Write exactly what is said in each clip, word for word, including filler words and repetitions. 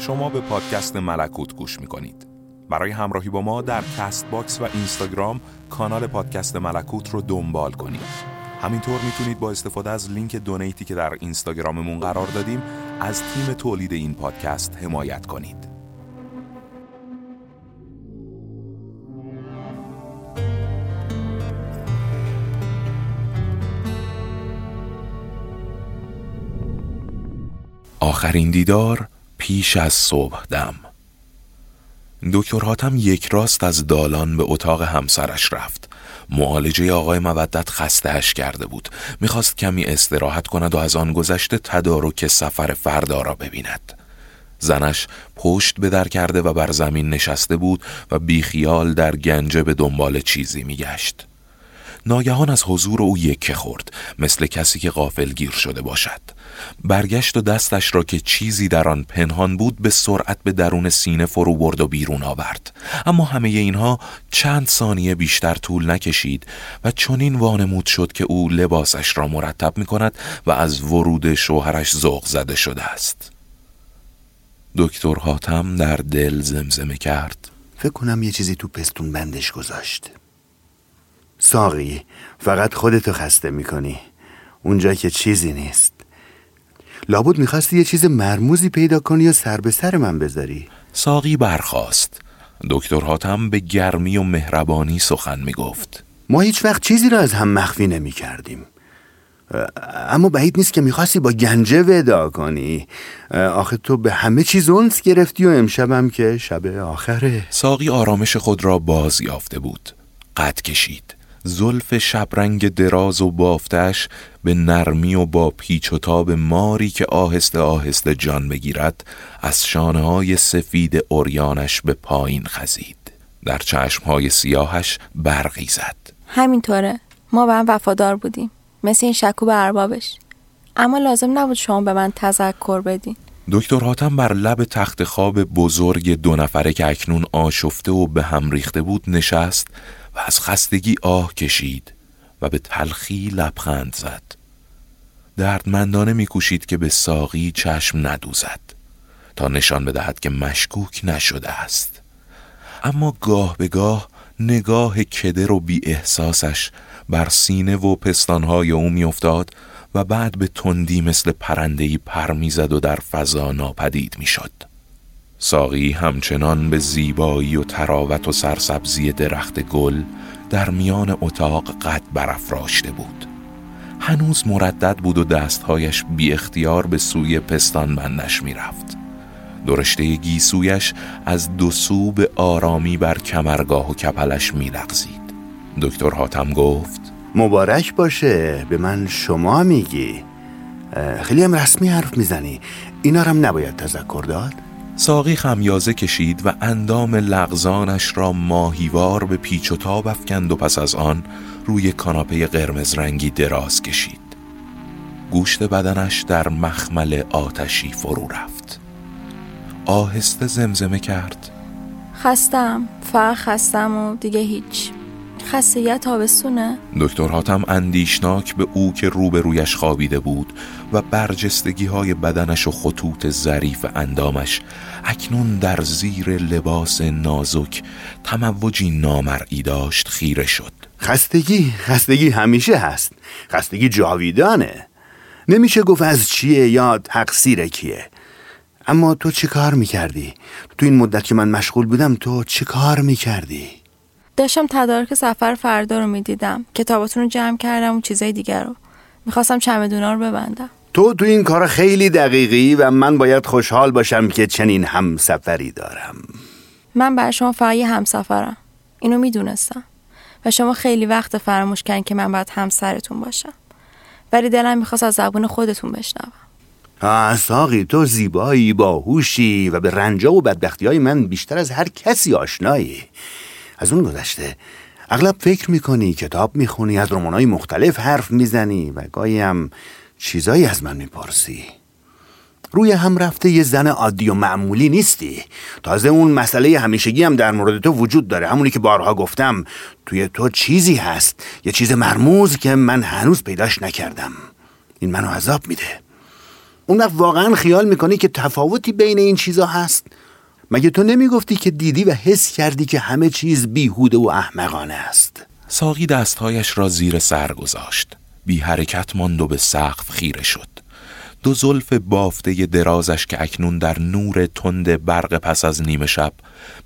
شما به پادکست ملکوت گوش میکنید. برای همراهی با ما در کست باکس و اینستاگرام کانال پادکست ملکوت رو دنبال کنید. همینطور میتونید با استفاده از لینک دونیتی که در اینستاگراممون قرار دادیم از تیم تولید این پادکست حمایت کنید. آخرین دیدار پیش از صبح دم. دکتر حاتم یک راست از دالان به اتاق همسرش رفت. معالجه آقای مودت خسته‌اش کرده بود. میخواست کمی استراحت کند و از آن گذشته تدارک سفر فردا را ببیند. زنش پشت به در کرده و بر زمین نشسته بود و بیخیال در گنجه به دنبال چیزی میگشت. ناگهان از حضور او یکه خورد، مثل کسی که غافلگیر شده باشد. برگشت و دستش را که چیزی در آن پنهان بود به سرعت به درون سینه فرو برد و بیرون آورد. اما همه اینها چند ثانیه بیشتر طول نکشید و چنین وانمود شد که او لباسش را مرتب می کند و از ورود شوهرش ذوق زده شده است. دکتر حاتم در دل زمزمه کرد: فکر کنم یه چیزی تو پستون بندش گذاشت. ساقی، فقط خودتو خسته میکنی. اونجا که چیزی نیست. لابد میخواستی یه چیز مرموزی پیدا کنی و سر به سر من بذاری. ساقی برخاست. دکتر حاتم به گرمی و مهربانی سخن میگفت: ما هیچ وقت چیزی را از هم مخفی نمیکردیم. اما بعید نیست که میخواستی با گنجه وداع کنی. آخه تو به همه چیز اونس گرفتی و امشبم که شب آخره. ساقی آرامش خود را باز یافته بود. قد کشید. زلف شبرنگ دراز و بافتش به نرمی و با پیچ و تاب ماری که آهسته آهسته جان بگیرد از شانه‌های سفید عریانش به پایین خزید. در چشم‌های سیاهش برقی زد. همینطوره، ما به هم وفادار بودیم، مثل این شکو به اربابش. اما لازم نبود شما به من تذکر بدین. دکتر حاتم بر لب تخت خواب بزرگ دو نفره که اکنون آشفته و به هم ریخته بود نشست و از خستگی آه کشید و به تلخی لبخند زد. دردمندانه می‌کوشید که به ساقی چشم ندوزد تا نشان بدهد که مشکوک نشده است. اما گاه به گاه نگاه کدر و بی احساسش بر سینه و پستانهای او می‌افتاد و بعد به تندی مثل پرنده‌ای پر می‌زد و در فضا ناپدید می‌شد. ساقی همچنان به زیبایی و تراوت و سرسبزی درخت گل در میان اتاق قد برافراشته بود. هنوز مردد بود و دستهایش بی اختیار به سوی پستان بندش می رفت. درشته گیسویش از دو سو به آرامی بر کمرگاه و کپلش می لغزید. دکتر حاتم گفت: مبارک باشه، به من شما میگی. خیلی هم رسمی حرف میزنی. اینا رو هم نباید تذکر داد؟ ساقی خمیازه کشید و اندام لغزانش را ماهیوار به پیچ و تاب افکند و پس از آن روی کاناپه قرمز رنگی دراز کشید. گوشت بدنش در مخمل آتشی فرو رفت. آهسته زمزمه کرد: خستم، فقط خستم و دیگه هیچ. خستگی تابستونه. دکتر حاتم اندیشناک به او که روبرویش خوابیده بود و برجستگی های بدنش و خطوط ظریف اندامش اکنون در زیر لباس نازک تموجی نامرئی داشت خیره شد. خستگی، خستگی همیشه هست. خستگی جاویدانه. نمیشه گفت از چیه یا تقصیر کیه. اما تو چی کار میکردی؟ تو این مدت که من مشغول بودم تو چی کار میکردی؟ داشتم تدارک سفر فردا رو میدیدم. کتاباتون رو جمع کردم و چیزای دیگر رو. میخواستم چمدونا رو ببندم. تو تو این کار خیلی دقیقی و من باید خوشحال باشم که چنین همسفری دارم. من برای شما فقط یه همسفرم. اینو میدونستم و شما خیلی وقت فراموش کردین که من باید همسرتون باشم. ولی دلم میخواست از زبون خودتون بشنوم. آه ساقی، تو زیبایی، باهوشی و به رنجا و بدبختی‌های من بیشتر از هر کسی آشنایی. از اون گذشته اغلب فکر میکنی، کتاب میخونی، از رمان‌های مختلف حرف میزنی و گاهی هم چیزایی از من میپرسی. روی هم رفته یه زن عادی و معمولی نیستی. تازه اون مسئله همیشگی هم در مورد تو وجود داره، همونی که بارها گفتم. توی تو چیزی هست، یه چیز مرموز که من هنوز پیداش نکردم. این منو عذاب میده. اون وقت واقعا خیال میکنی که تفاوتی بین این چیزا هست؟ مگه تو نمیگفتی که دیدی و حس کردی که همه چیز بیهوده و احمقانه است؟ ساقی دستهایش را زیر سر گذاشت، بی حرکت ماند و به سقف خیره شد. دو زلف بافته درازش که اکنون در نور تند برق پس از نیمه شب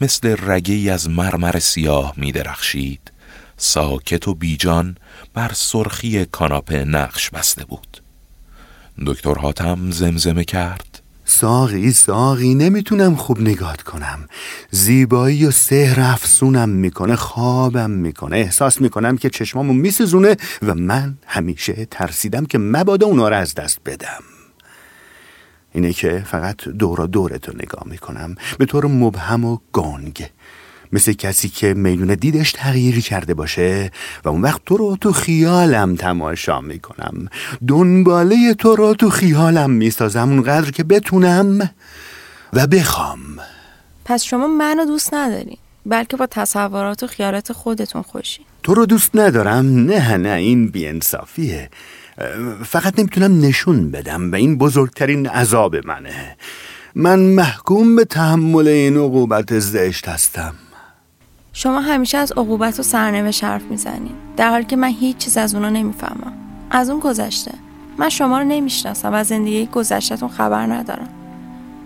مثل رگه‌ای از مرمر سیاه می درخشید، ساکت و بیجان بر سرخی کاناپه نقش بسته بود. دکتر حاتم زمزمه کرد: ساقی ساقی نمیتونم خوب نگات کنم، زیبایی و سحر افسونم میکنه، خوابم میکنه، احساس میکنم که چشمامو میسوزونه و من همیشه ترسیدم که مبادا اونا رو از دست بدم. اینه که فقط دورا دورتو نگاه میکنم به طور مبهم و گنگ، مثل کسی که میدون دیدش تغییری کرده باشه و اون وقت تو رو تو خیالم تماشا میکنم، دنباله تو رو تو خیالم میسازم اونقدر که بتونم و بخوام. پس شما منو دوست ندارین، بلکه با تصورات و خیالات خودتون خوشین. تو رو دوست ندارم؟ نه نه، این بی‌انصافیه. فقط نمیتونم نشون بدم و این بزرگترین عذاب منه. من محکوم به تحمل این عقوبت زشت هستم. شما همیشه از عقوبت و سرنوشت حرف میزنید، در حالی که من هیچ چیز از اونا نمیفهمم. از اون گذشته من شما رو نمیشناسم و از زندگی گذشتتون خبر ندارم.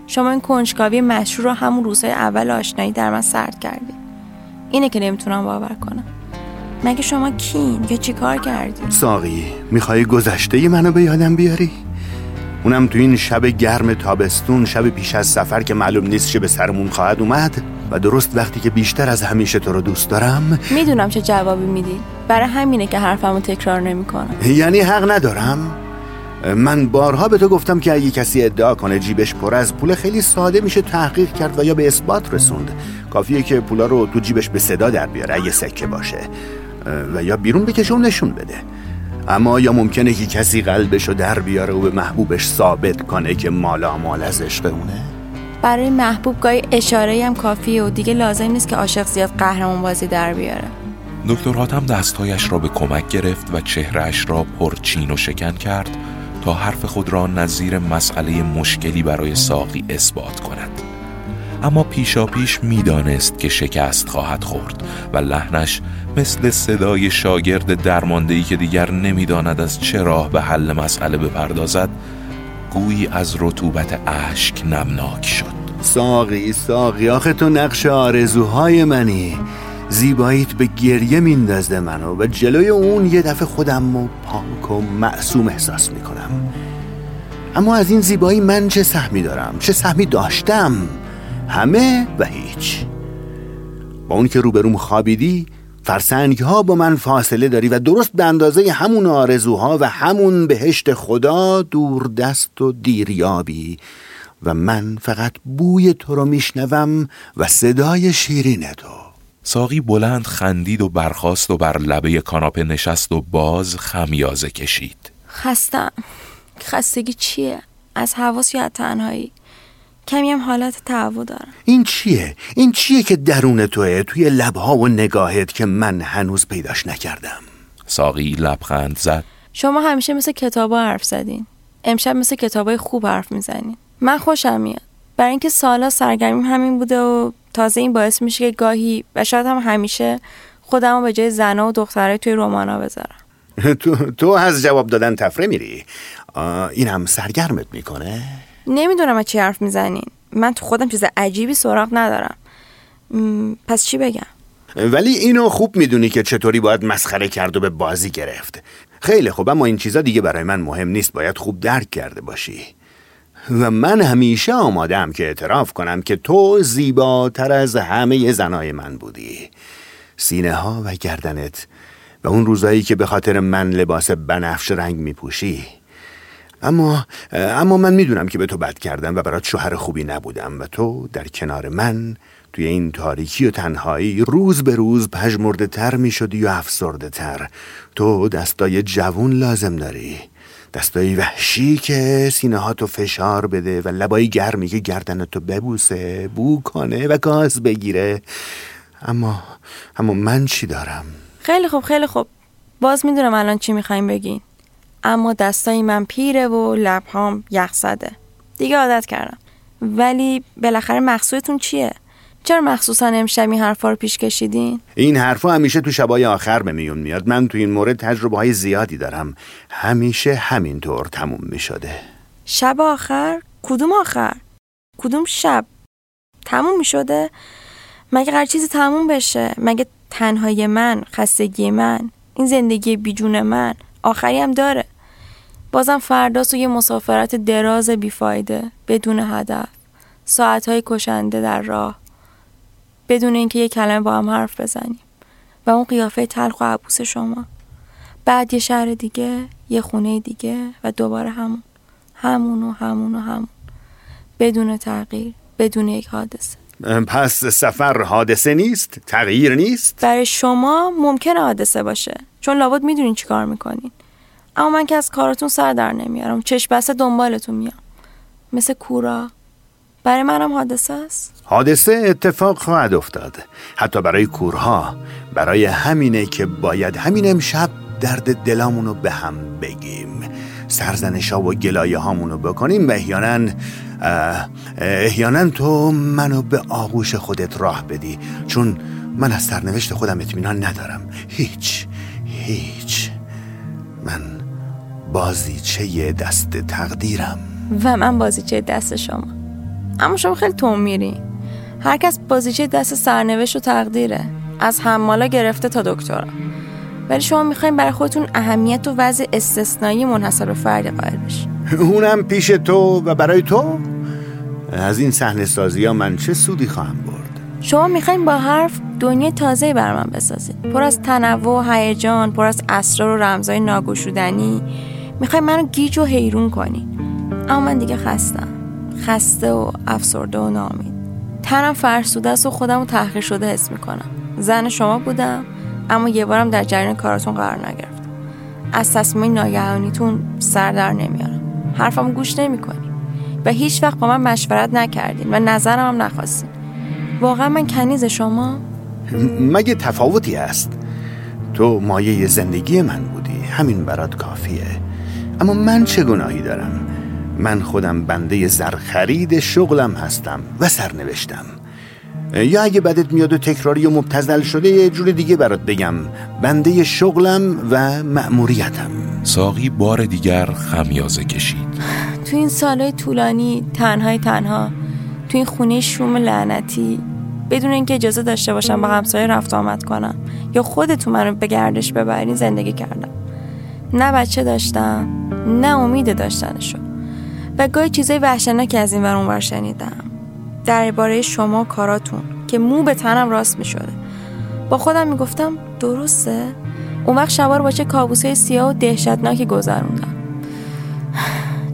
شما این کنجکاوی مشهور رو همون روزهای اول آشنایی در من سرد کردید. اینه که نمیتونم باور کنم. مگه شما کین یا چی کار کردید؟ ساقی، میخوای گذشته منو به یادم بیاری؟ اونم تو این شب گرم تابستون، شب پیش از سفر که معلوم نیست چه به سرمون خواهد اومد و درست وقتی که بیشتر از همیشه تو رو دوست دارم. میدونم چه جوابی میدی، برای همینه که حرفمو تکرار نمیکنم. یعنی حق ندارم؟ من بارها به تو گفتم که اگه کسی ادعا کنه جیبش پر از پول، خیلی ساده میشه تحقیق کرد و یا به اثبات رسوند. کافیه که پولا رو تو جیبش به صدا در بیاره اگه سکه باشه و یا بیرون بکشه و نشون بده. اما یا ممکنه که کسی قلبشو در بیاره و به محبوبش ثابت کنه که مالا مال از عشق اونه. برای محبوب گاهی اشاره‌ای هم کافیه و دیگه لازم نیست که عاشق زیاد قهرمان‌بازی در بیاره. دکتر حاتم دستهایش را به کمک گرفت و چهرهش را پرچین و شکن کرد تا حرف خود را نظیر مسئله مشکلی برای ساقی اثبات کند. اما پیشا پیش می دانست که شکست خواهد خورد و لحنش مثل صدای شاگرد درماندهی که دیگر نمی داند از چه راه به حل مسئله بپردازد، گویی از رطوبت اشک نمناک شد. ساقی ساقی، آخه تو نقش آرزوهای منی، زیباییت به گریه میندازه منو و جلوی اون یه دفعه خودم رو پاک و معصوم احساس می کنم. اما از این زیبایی من چه سهمی دارم؟ چه سهمی داشتم؟ همه و هیچ. با اون که روبروم خوابیدی، فرسنگ ها با من فاصله داری و درست به اندازه همون آرزوها و همون بهشت خدا دور دست و دیریابی و من فقط بوی تو رو میشنوم و صدای شیرین تو. ساقی بلند خندید و برخاست و بر لبه کاناپه نشست و باز خمیازه کشید. خستم. خستگی چیه؟ از حواس یا تنهایی؟ کمی هم حالت تعو دارم. این چیه؟ این چیه که درون توه، توی لبها و نگاهت که من هنوز پیداش نکردم؟ ساقی لبخند زد. شما همیشه مثل کتابا حرف زدین، امشب مثل کتابای خوب حرف میزنین. من خوشم میاد، برای اینکه سالا سرگرمیم همین بوده و تازه این باعث میشه که گاهی و شاید هم همیشه خودمو به جای زنا و دخترای توی رمانا بذارم. تو تو از جواب دادن تفره میری. اینم سرگرمت میکنه؟ نمیدونم از چی حرف میزنین. من تو خودم چیز عجیبی سراغ ندارم. م... پس چی بگم؟ ولی اینو خوب میدونی که چطوری باید مسخره کرد و به بازی گرفت. خیلی خوب، اما این چیزا دیگه برای من مهم نیست. باید خوب درک کرده باشی و من همیشه آمادم که اعتراف کنم که تو زیباتر از همه زنای من بودی. سینه ها و گردنت و اون روزایی که به خاطر من لباس بنفش رنگ میپوشی. اما اما من میدونم که به تو بد کردم و برات شوهر خوبی نبودم و تو در کنار من توی این تاریکی و تنهایی روز به روز پژمرده تر میشدی و افسرده تر. تو دستای جوون لازم داری، دستای وحشی که سینه هاتو فشار بده و لبای گرمی که گردنتو ببوسه، بو کنه و گاز بگیره. اما اما من چی دارم؟ خیلی خوب خیلی خوب، باز میدونم الان چی میخوایم بگین. اما دستای من پیره و لبهام یخزده. دیگه عادت کردم. ولی بالاخره مقصودتون چیه؟ چرا مخصوصا امشب این حرفا رو پیش کشیدین؟ این حرفا همیشه تو شبای آخر به میون میاد. من تو این مورد تجربه های زیادی دارم. همیشه همینطور تموم میشده. شب آخر؟ کدوم آخر؟ کدوم شب؟ تموم میشده؟ مگه هر چیزی تموم بشه؟ مگه تنهایی من، خستگی من، این زندگی بیجون من آخری هم داره؟ بازم فرداست و یه مسافرت دراز بیفایده، بدون هدف، ساعتهای کشنده در راه، بدون اینکه یه کلمه با هم حرف بزنیم، و اون قیافه تلخ و عبوس شما. بعد یه شهر دیگه، یه خونه دیگه، و دوباره همون همون و همون و همون، بدون تغییر، بدون یک حادثه. پس سفر حادثه نیست؟ تغییر نیست؟ برای شما ممکنه حادثه باشه، چون لابد میدونین چی کار میکنین. اما من که از کارتون سر در نمیارم، چشم بسته دنبالتون میام مثل کورا. برای منم حادثه است. حادثه اتفاق خواهد افتاد، حتی برای کورها. برای همینه که باید همین امشب درد دلامونو به هم بگیم، سرزنشا و گلایه هامونو بکنیم و احیانا احیانا تو منو به آغوش خودت راه بدی، چون من از سرنوشت خودم اطمینان ندارم. هیچ هیچ من بازیچه دست تقدیرم و من بازیچه دست شما. اما شما خیلی تون میری. هر کس بازیچه دست سرنوشت و تقدیره، از حمالا گرفته تا دکترا. ولی شما میخواین برای خودتون اهمیت و وضع استثنایی منحصر به فرد قائل بشین. اونم پیش تو و برای تو؟ از این صحنه سازی ها من چه سودی خواهم برد؟ شما میخواین با حرف دنیای تازه‌ای بر من بسازید، پر از تنوع و هیجان، پر از اسرار و رمزهای ناگشودنی. میخواین منو گیج و حیرون کنی. اما من دیگه خستم، خسته و افسرده و ناامید. تنم فرسوده است و خودمو تحقیر شده حس میکنم. زن شما بودم، اما یه بارم در جریان کاراتون قرار نگرفتم. از تصمیم ناگهانیتون سر در نمیارم. حرفم گوش نمیکنی و هیچ وقت با من مشورت نکردین و نظرم هم نخواستین. واقعا من کنیز شما؟ مگه تفاوتی هست؟ تو مایه زندگی من بودی، همین برات کافیه. اما من چه گناهی دارم؟ من خودم بنده زرخرید شغلم هستم و سرنوشتم. یا اگه بدت میاد و تکراری و مبتذل شده، یه جور دیگه برات بگم، بنده شغلم و مأموریتم. ساقی بار دیگر خمیازه کشید. تو این سالهای طولانی تنهای تنها، تو این خونه شوم لعنتی، بدون اینکه اجازه داشته باشم با همسایه رفت آمد کنم یا خودتون منو به گردش ببرین، زندگی کردم. نه بچه داشتم، نه امید داشتنشو، و گاهی چیزای وحشتناکی از این ور اون ور شنیدم درباره شما و کاراتون که مو به تنم راست می‌شد. با خودم میگفتم درسته؟ اون وقت شبا رو با چه کابوسای سیاه و دهشتناکی گذروندم.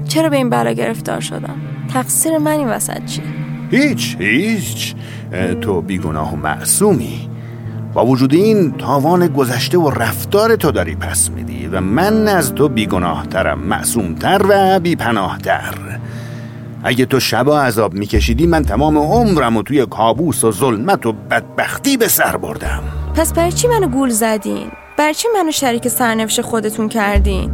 چرا به این بلا گرفتار شدم؟ تقصیر من این وسط چیه؟ هیچ هیچ تو بیگناه و معصومی. با وجود این تاوان گذشته و رفتار تو داری پس میدی و من از تو بیگناهترم، معصومتر و بیپناهتر. اگه تو شبا عذاب میکشیدی، من تمام عمرم و توی کابوس و ظلمت و بدبختی به سر بردم. پس برای چی منو گول زدین؟ برای چی منو شریک سرنوشت خودتون کردین؟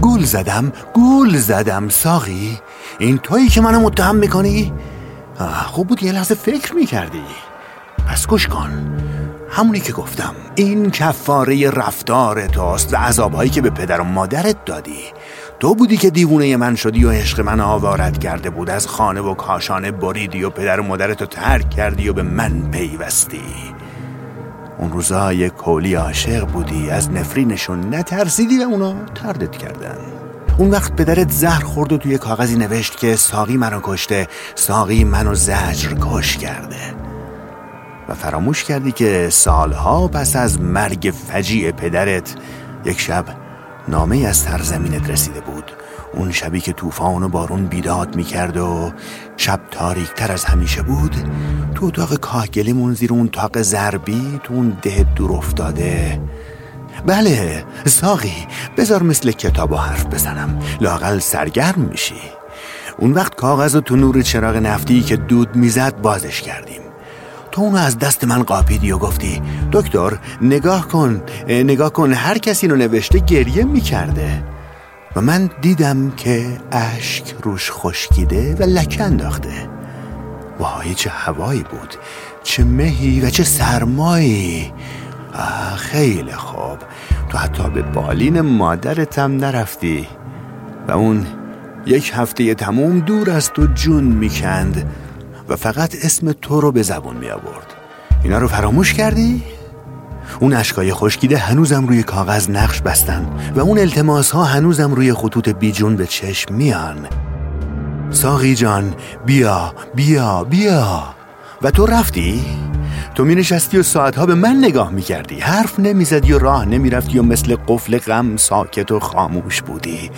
گول زدم؟ گول زدم ساقی؟ این تویی که منو متهم میکنی؟ خوب بود یه لحظه فکر میکردی. پس گوش کن، همونی که گفتم، این کفاره رفتار توست و عذابهایی که به پدر و مادرت دادی. تو بودی که دیوونه من شدی و عشق من آوارت کرده بود، از خانه و کاشانه بریدی و پدر و مادرت رو ترک کردی و به من پیوستی. اون روزای کولی عاشق بودی، از نفرینشون نترسیدی و اونا تردت کردن. اون وقت پدرت زهر خورد و توی کاغذی نوشت که ساقی منو کشته، ساقی منو زجر کش کرده، و فراموش کردی که سالها پس از مرگ فجیع پدرت یک شب نامه از سرزمینت رسیده بود. اون شبی که طوفان و بارون بیداد میکرد و شب تاریکتر از همیشه بود، تو اتاق کاهگلیمون زیر اون تاق زربی تو اون ده دور افتاده. بله ساقی، بذار مثل کتابا حرف بزنم، لااقل سرگرم میشی. اون وقت کاغذ و تو نور چراغ نفتی که دود میزد بازش کردیم. تو اونو از دست من قاپیدی و گفتی دکتر نگاه کن، نگاه کن، هر کسی رو نوشته گریه میکرده. و من دیدم که اشک روش خشکیده و لکه انداخته. وای چه هوایی بود، چه مهی و چه سرمایی. آه خیلی خوب، تو حتی به بالین مادرتم نرفتی و اون یک هفته تموم دور از تو جون میکند و فقط اسم تو رو به زبون میآورد. اینا رو فراموش کردی؟ اون اشکای خشکیده هنوزم روی کاغذ نقش بستن و اون التماس ها هنوزم روی خطوط بیجون به چشم میان. ساقی جان بیا بیا بیا. و تو رفتی؟ تو می نشستی و ساعتها به من نگاه می کردی، حرف نمی زدی و راه نمی رفتی و مثل قفل غم ساکت و خاموش بودی.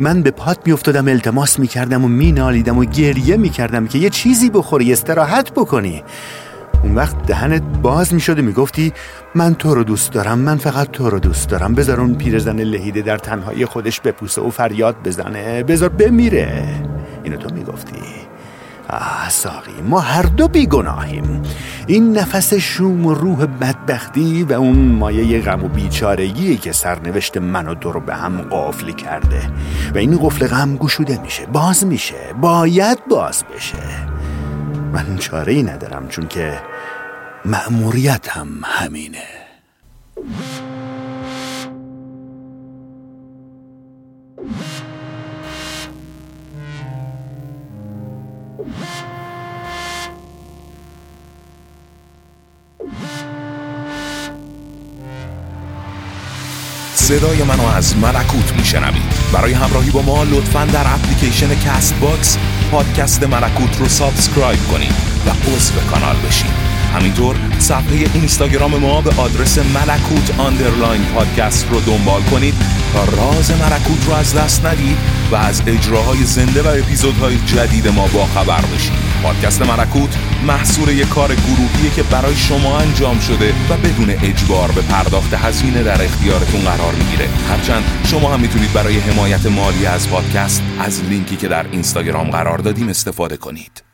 من به پات می افتادم، التماس می کردم و می نالیدم و گریه می کردم که یه چیزی بخوری، استراحت بکنی. اون وقت دهنت باز می شد و می گفتی من تو رو دوست دارم، من فقط تو رو دوست دارم، بذار اون پیرزن لهیده در تنهایی خودش بپوسه و فریاد بزنه، بذار بمیره. اینو تو می گفتی. آه ساقی، ما هر دو بیگناهیم. این نفس شوم و روح بدبختی و اون مایه غم و بیچارگی که سرنوشت من و تو رو به هم قفل کرده و این قفل غم گشوده میشه، باز میشه، باید باز بشه. من چاره‌ای ندارم چون که مأموریتم همینه. صدای منو از ملکوت میشنوید. برای همراهی با ما لطفاً در اپلیکیشن کست باکس پادکست ملکوت رو سابسکرایب کنید و عضو کانال بشید. همینطور صفحه اینستاگرام ما به آدرس ملکوت آندرلاین پادکست رو دنبال کنید تا راز ملکوت رو از دست ندید و از اجراهای زنده و اپیزودهای جدید ما باخبر بشید. پادکست ملکوت محصول یک کار گروهیه که برای شما انجام شده و بدون اجبار به پرداخت هزینه در اختیارتون قرار میگیره. هرچند شما هم میتونید برای حمایت مالی از پادکست از لینکی که در اینستاگرام قرار دادیم استفاده کنید.